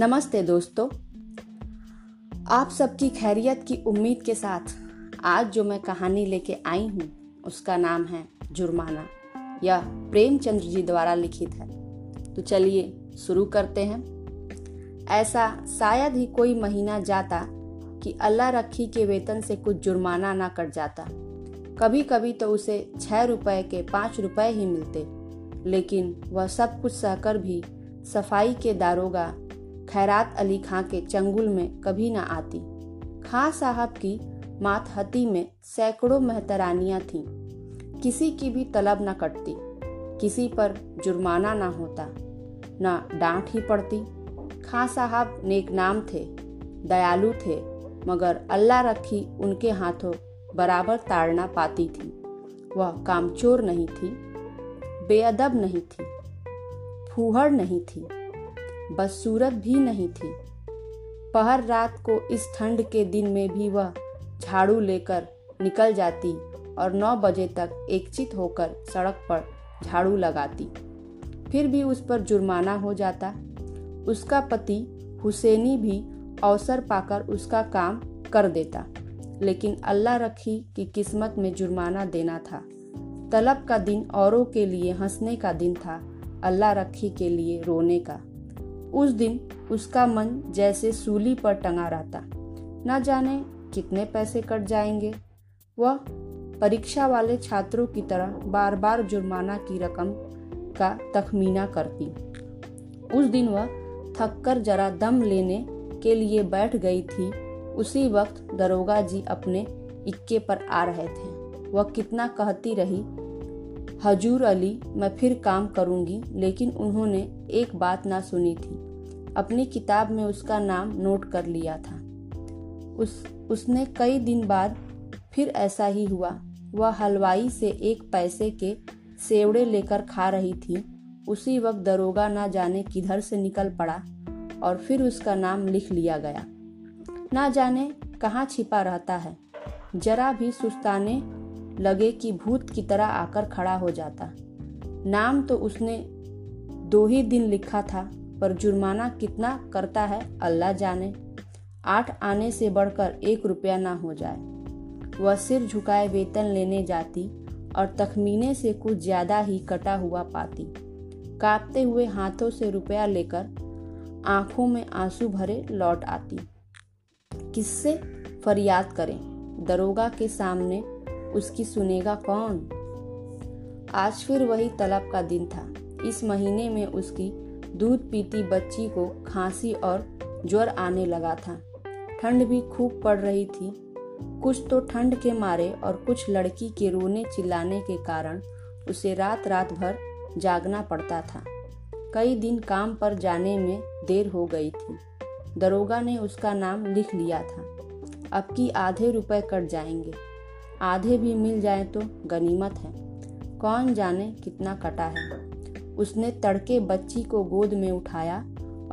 नमस्ते दोस्तों, आप सबकी खैरियत की उम्मीद के साथ आज जो मैं कहानी लेके आई हूँ उसका नाम है जुर्माना। यह प्रेमचंद जी द्वारा लिखित है। तो चलिए शुरू करते हैं। ऐसा शायद ही कोई महीना जाता कि अल्लाह रखी के वेतन से कुछ जुर्माना ना कट जाता। कभी कभी तो उसे 6 रुपए के 5 रुपए ही मिलते, लेकिन वह सब कुछ सहकर भी सफाई के दारोगा खैरात अली खां के चंगुल में कभी ना आती। खां साहब की मातहती में सैकड़ों मेहतरानियाँ थीं, किसी की भी तलब ना कटती, किसी पर जुर्माना ना होता, ना डांट ही पड़ती। खां साहब नेक नाम थे, दयालु थे, मगर अल्लाह रखी उनके हाथों बराबर ताड़ना पाती थी। वह कामचोर नहीं थी, बेअदब नहीं थी, फूहड़ नहीं थी, बदसूरत भी नहीं थी। पहर रात को इस ठंड के दिन में भी वह झाड़ू लेकर निकल जाती और 9 बजे तक एकचित होकर सड़क पर झाड़ू लगाती, फिर भी उस पर जुर्माना हो जाता। उसका पति हुसैनी भी अवसर पाकर उसका काम कर देता, लेकिन अल्लाह रखी की किस्मत में जुर्माना देना था। तलब का दिन औरों के लिए हंसने का दिन था, अल्लाह रखी के लिए रोने का। उस दिन उसका मन जैसे सूली पर टंगा रहता, न जाने कितने पैसे कट जाएंगे। वह परीक्षा वाले छात्रों की तरह बार बार जुर्माना की रकम का तखमीना करती। उस दिन वह थककर जरा दम लेने के लिए बैठ गई थी। उसी वक्त दरोगा जी अपने इक्के पर आ रहे थे। वह कितना कहती रही, हजूर अली मैं फिर काम करूंगी, लेकिन उन्होंने एक बात ना सुनी थी। अपनी किताब में उसका नाम नोट कर लिया था। उसने कई दिन बाद फिर ऐसा ही हुआ। वह हलवाई से 1 पैसे के सेवड़े लेकर खा रही थी। उसी वक्त दरोगा ना जाने किधर से निकल पड़ा और फिर उसका नाम लिख लिया गया। ना जाने कहाँ छिपा रहता है, जरा भी सुस्ताने लगे कि भूत की तरह आकर खड़ा हो जाता। नाम तो उसने 2 ही दिन लिखा था, पर जुर्माना कितना करता है अल्लाह जाने। 8 आने से बढ़कर 1 रुपया ना हो जाए। वह सिर झुकाए वेतन लेने जाती और तखमीने से कुछ ज़्यादा ही कटा हुआ पाती। कांपते हुए हाथों से रुपया लेकर आंखों में आंसू भरे लौट आती। किससे फरियाद करें? दरोगा के सामने उसकी सुनेगा कौन? आज फिर वही तलब का दिन था। इस महीने में उसकी दूध पीती बच्ची को खांसी और ज्वर आने लगा था। ठंड भी खूब पड़ रही थी। कुछ तो ठंड के मारे और कुछ लड़की के रोने चिल्लाने के कारण उसे रात रात भर जागना पड़ता था। कई दिन काम पर जाने में देर हो गई थी। दरोगा ने उसका नाम लिख लिया था। अब की आधे रुपए कट जाएंगे, आधे भी मिल जाए तो गनीमत है। कौन जाने कितना कटा है। उसने तड़के बच्ची को गोद में उठाया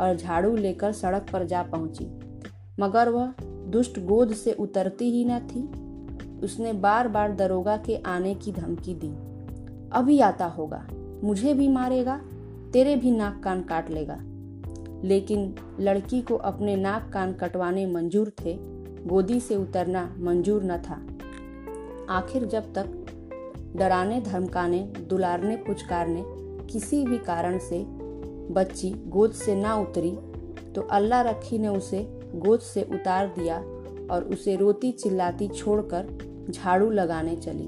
और झाड़ू लेकर सड़क पर जा पहुंची, मगर वह दुष्ट गोद से उतरती ही न थी। उसने बार बार दरोगा के आने की धमकी दी। अभी आता होगा, मुझे भी मारेगा, तेरे भी नाक कान काट लेगा। लेकिन लड़की को अपने नाक कान कटवाने मंजूर थे, गोदी से उतरना मंजूर न था। आखिर जब तक डराने धमकाने दुलारने पुचकारने किसी भी कारण से बच्ची गोद से ना उतरी, तो अल्लाह रखी ने उसे गोद से उतार दिया और उसे रोती चिल्लाती छोड़कर झाड़ू लगाने चली।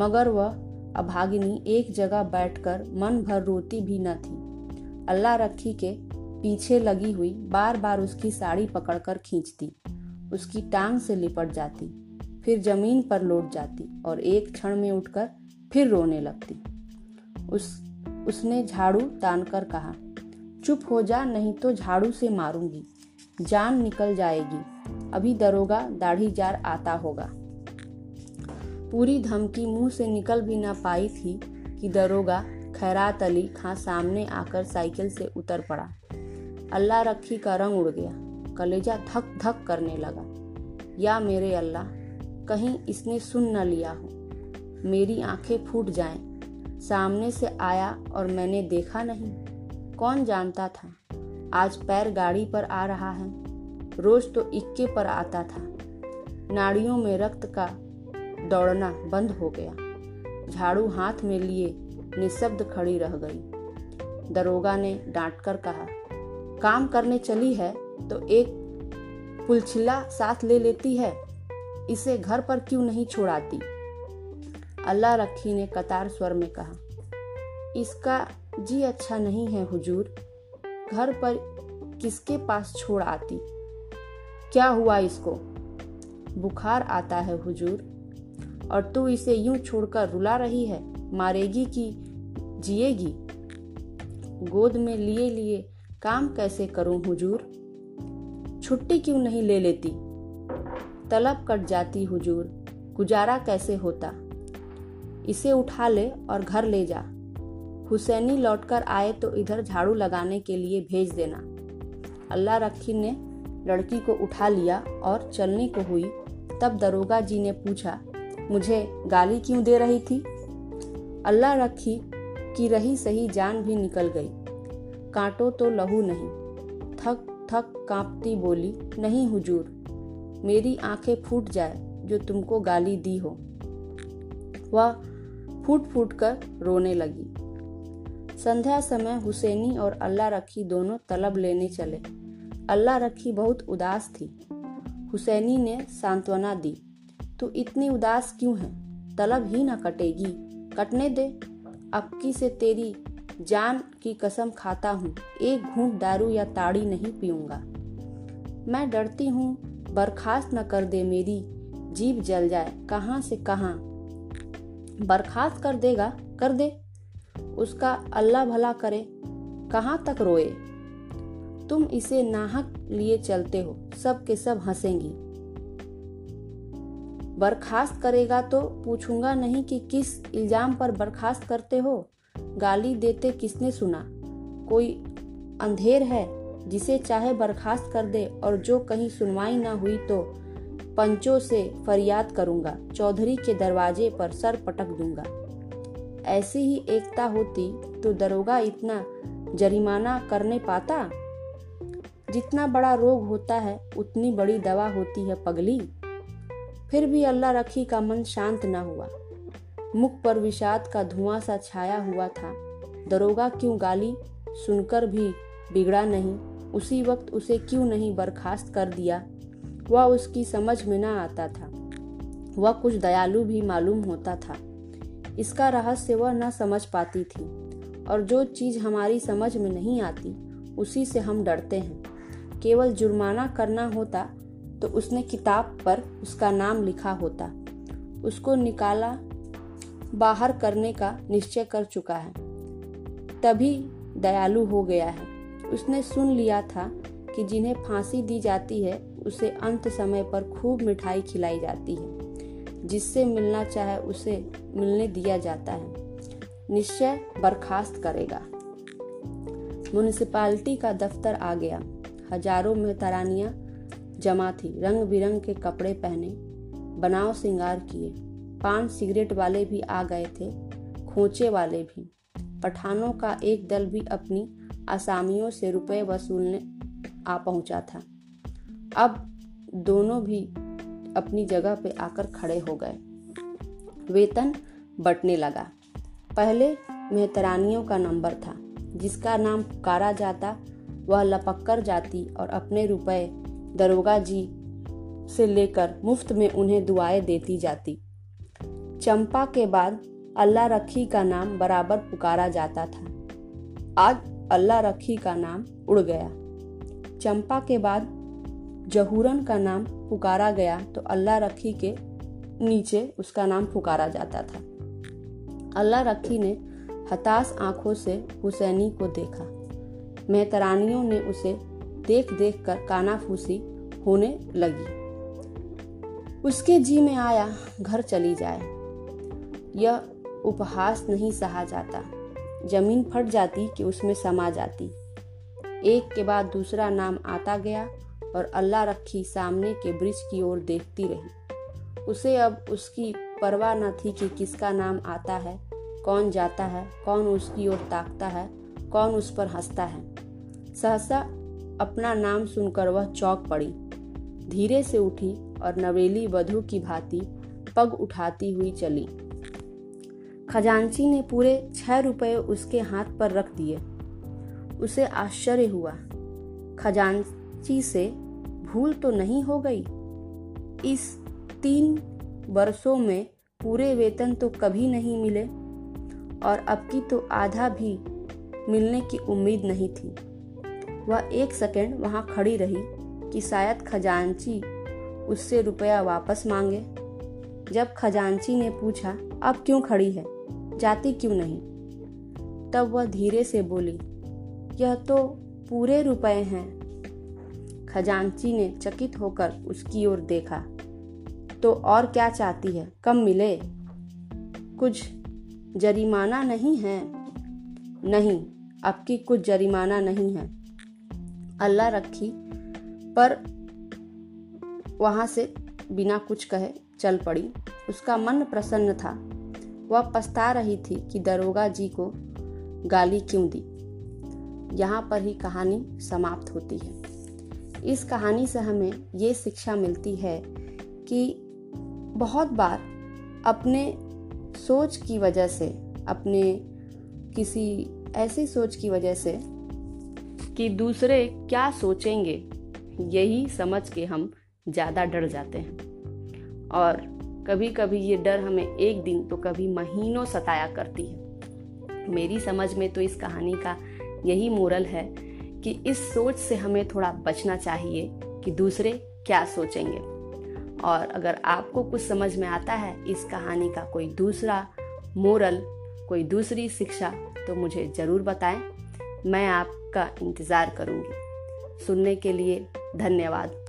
मगर वह अभागिनी एक जगह बैठकर मन भर रोती भी न थी। अल्लाह रखी के पीछे लगी हुई बार बार उसकी साड़ी पकड़कर खींचती, उसकी टांग से लिपट जाती, फिर जमीन पर लौट जाती और एक क्षण में उठकर फिर रोने लगती। उसने झाड़ू तानकर कहा, चुप हो जा, नहीं तो झाड़ू से मारूंगी, जान निकल जाएगी। अभी दरोगा दाढ़ीजार आता होगा। पूरी धमकी मुंह से निकल भी ना पाई थी कि दरोगा खैरात अली खां सामने आकर साइकिल से उतर पड़ा। अल्लाह रखी का रंग उड़ गया, कलेजा धक धक करने लगा। या मेरे अल्लाह, कहीं इसने सुन न लिया हो, मेरी आंखें फूट जाएं। सामने से आया और मैंने देखा नहीं। कौन जानता था आज पैर गाड़ी पर आ रहा है, रोज तो इक्के पर आता था। नाड़ियों में रक्त का दौड़ना बंद हो गया। झाड़ू हाथ में लिए निशब्द खड़ी रह गई। दरोगा ने डांटकर कहा, काम करने चली है तो एक पुलछिला साथ ले लेती है, इसे घर पर क्यों नहीं छोड़ाती? अल्लाह रखी ने कतार स्वर में कहा, इसका जी अच्छा नहीं है हुजूर, घर पर किसके पास छोड़ आती? क्या हुआ इसको? बुखार आता है हुजूर। और तू इसे यूं छोड़कर रुला रही है, मारेगी कि जिएगी? गोद में लिए लिए काम कैसे करूं हुजूर? छुट्टी क्यों नहीं ले लेती? तलब कट जाती हुजूर, गुजारा कैसे होता? इसे उठा ले और घर ले जा। हुसैनी लौटकर आए तो इधर झाड़ू लगाने के लिए भेज देना। अल्लाह रखी ने लड़की को उठा लिया और चलने को हुई, तब दरोगा जी ने पूछा, मुझे गाली क्यों दे रही थी? अल्लाह रखी की रही सही जान भी निकल गई। कांटो तो लहू नहीं। थक थक कांपती बोली, नहीं हुजूर, मेरी आंखें फूट जाए जो तुमको गाली दी हो। वह फूट फूट कर रोने लगी। संध्या समय हुसैनी और अल्लाह रखी दोनों तलब लेने चले। अल्लाह रखी बहुत उदास थी। हुसैनी ने सांत्वना दी, तू इतनी उदास क्यों है? तलब ही ना कटेगी, कटने दे। अब की से तेरी जान की कसम खाता हूँ, एक घूंट दारू या ताड़ी नहीं पीऊँगा। मैं डरती हूँ बर्खास्त न कर दे, मेरी जीभ जल जाए। कहाँ से कहाँ बर्खास्त कर देगा, कर दे, उसका अल्लाह भला करे। कहाँ तक रोए? तुम इसे नाहक लिए चलते हो, सब के सब हंसेंगी। बर्खास्त करेगा तो पूछूंगा नहीं कि किस इल्जाम पर बर्खास्त करते हो। गाली देते किसने सुना? कोई अंधेर है जिसे चाहे बर्खास्त कर दे, और जो कहीं सुनवाई ना हुई तो पंचों से फरियाद करूंगा, चौधरी के दरवाजे पर सर पटक दूंगा। ऐसी ही एकता होती तो दरोगा इतना जरिमाना करने पाता? जितना बड़ा रोग होता है उतनी बड़ी दवा होती है पगली। फिर भी अल्लाह रखी का मन शांत ना हुआ। मुख पर विषाद का धुआं सा छाया हुआ था। दरोगा क्यों गाली सुनकर भी बिगड़ा नहीं, उसी वक्त उसे क्यों नहीं बर्खास्त कर दिया? वह उसकी समझ में ना आता था। वह कुछ दयालु भी मालूम होता था, इसका रहस्य वह न समझ पाती थी। और जो चीज़ हमारी समझ में नहीं आती उसी से हम डरते हैं। केवल जुर्माना करना होता तो उसने किताब पर उसका नाम लिखा होता। उसको निकाला बाहर करने का निश्चय कर चुका है, तभी दयालु हो गया है। उसने सुन लिया था कि जिन्हें फांसी दी जाती है उसे अंत समय पर खूब मिठाई खिलाई जाती है, जिससे मिलना चाहे उसे मिलने दिया जाता है। निश्चय बर्खास्त करेगा। म्यूनिसिपालिटी का दफ्तर आ गया। हजारों में तरानियाँ जमा थी, रंग बिरंग के कपड़े पहने, बनाव सिंगार किए। पान सिगरेट वाले भी आ गए थे, खोचे वाले भी। पठानों का एक दल भी अपनी आसामियों से रुपए वसूलने आ पहुंचा था। अब दोनों भी अपनी जगह पे आकर खड़े हो गए। वेतन बंटने लगा। पहले मेहतरानियों का नंबर था। जिसका नाम पुकारा जाता वह लपक कर जाती और अपने रुपए दरोगा जी से लेकर मुफ्त में उन्हें दुआएं देती जाती। चंपा के बाद अल्लाह रखी का नाम बराबर पुकारा जाता था। आज अल्लाह रखी का नाम उड़ गया। चंपा के बाद जहूरन का नाम पुकारा गया तो अल्लाह रखी के नीचे उसका नाम पुकारा जाता था। अल्लाह रखी ने हताश आंखों से हुसैनी को देखा। मेहतरानियों ने उसे देख देख कर कानाफूसी होने लगी। उसके जी में आया घर चली जाए। यह उपहास नहीं सहा जाता। जमीन फट जाती कि उसमें समा जाती। एक के बाद दूसरा नाम आता गया और अल्लाह रखी सामने के ब्रिज की ओर देखती रही। उसे अब उसकी परवाह न थी कि किसका नाम आता है, कौन जाता है, कौन उसकी ओर ताकता है, कौन उस पर हंसता है। सहसा अपना नाम सुनकर वह चौंक पड़ी, धीरे से उठी और नवेली वधू की भांति पग उठाती हुई चली। खजांची ने पूरे 6 रुपये उसके हाथ पर रख दिए। उसे आश्चर्य हुआ, खजांची से भूल तो नहीं हो गई। इस 3 वर्षों में पूरे वेतन तो कभी नहीं मिले और अब की तो आधा भी मिलने की उम्मीद नहीं थी। वह 1 सेकंड वहां खड़ी रही कि शायद खजांची उससे रुपया वापस मांगे। जब खजांची ने पूछा, अब क्यों खड़ी है, जाती क्यों नहीं, तब वह धीरे से बोली, यह तो पूरे रुपए हैं। खजांची ने चकित होकर उसकी ओर देखा। तो और क्या चाहती है, कम मिले, कुछ जरिमाना नहीं है? नहीं, अब की कुछ जरिमाना नहीं है। अल्लाह रखी, पर वहाँ से बिना कुछ कहे चल पड़ी। उसका मन प्रसन्न था। वह पछता रही थी कि दरोगा जी को गाली क्यों दी। यहाँ पर ही कहानी समाप्त होती है। इस कहानी से हमें ये शिक्षा मिलती है कि बहुत बार अपने सोच की वजह से, अपने किसी ऐसी सोच की वजह से कि दूसरे क्या सोचेंगे, यही समझ के हम ज़्यादा डर जाते हैं। और कभी कभी ये डर हमें एक दिन तो कभी महीनों सताया करती है। मेरी समझ में तो इस कहानी का यही मोरल है कि इस सोच से हमें थोड़ा बचना चाहिए कि दूसरे क्या सोचेंगे। और अगर आपको कुछ समझ में आता है इस कहानी का कोई दूसरा मोरल, कोई दूसरी शिक्षा, तो मुझे ज़रूर बताएं। मैं आपका इंतज़ार करूँगी। सुनने के लिए धन्यवाद।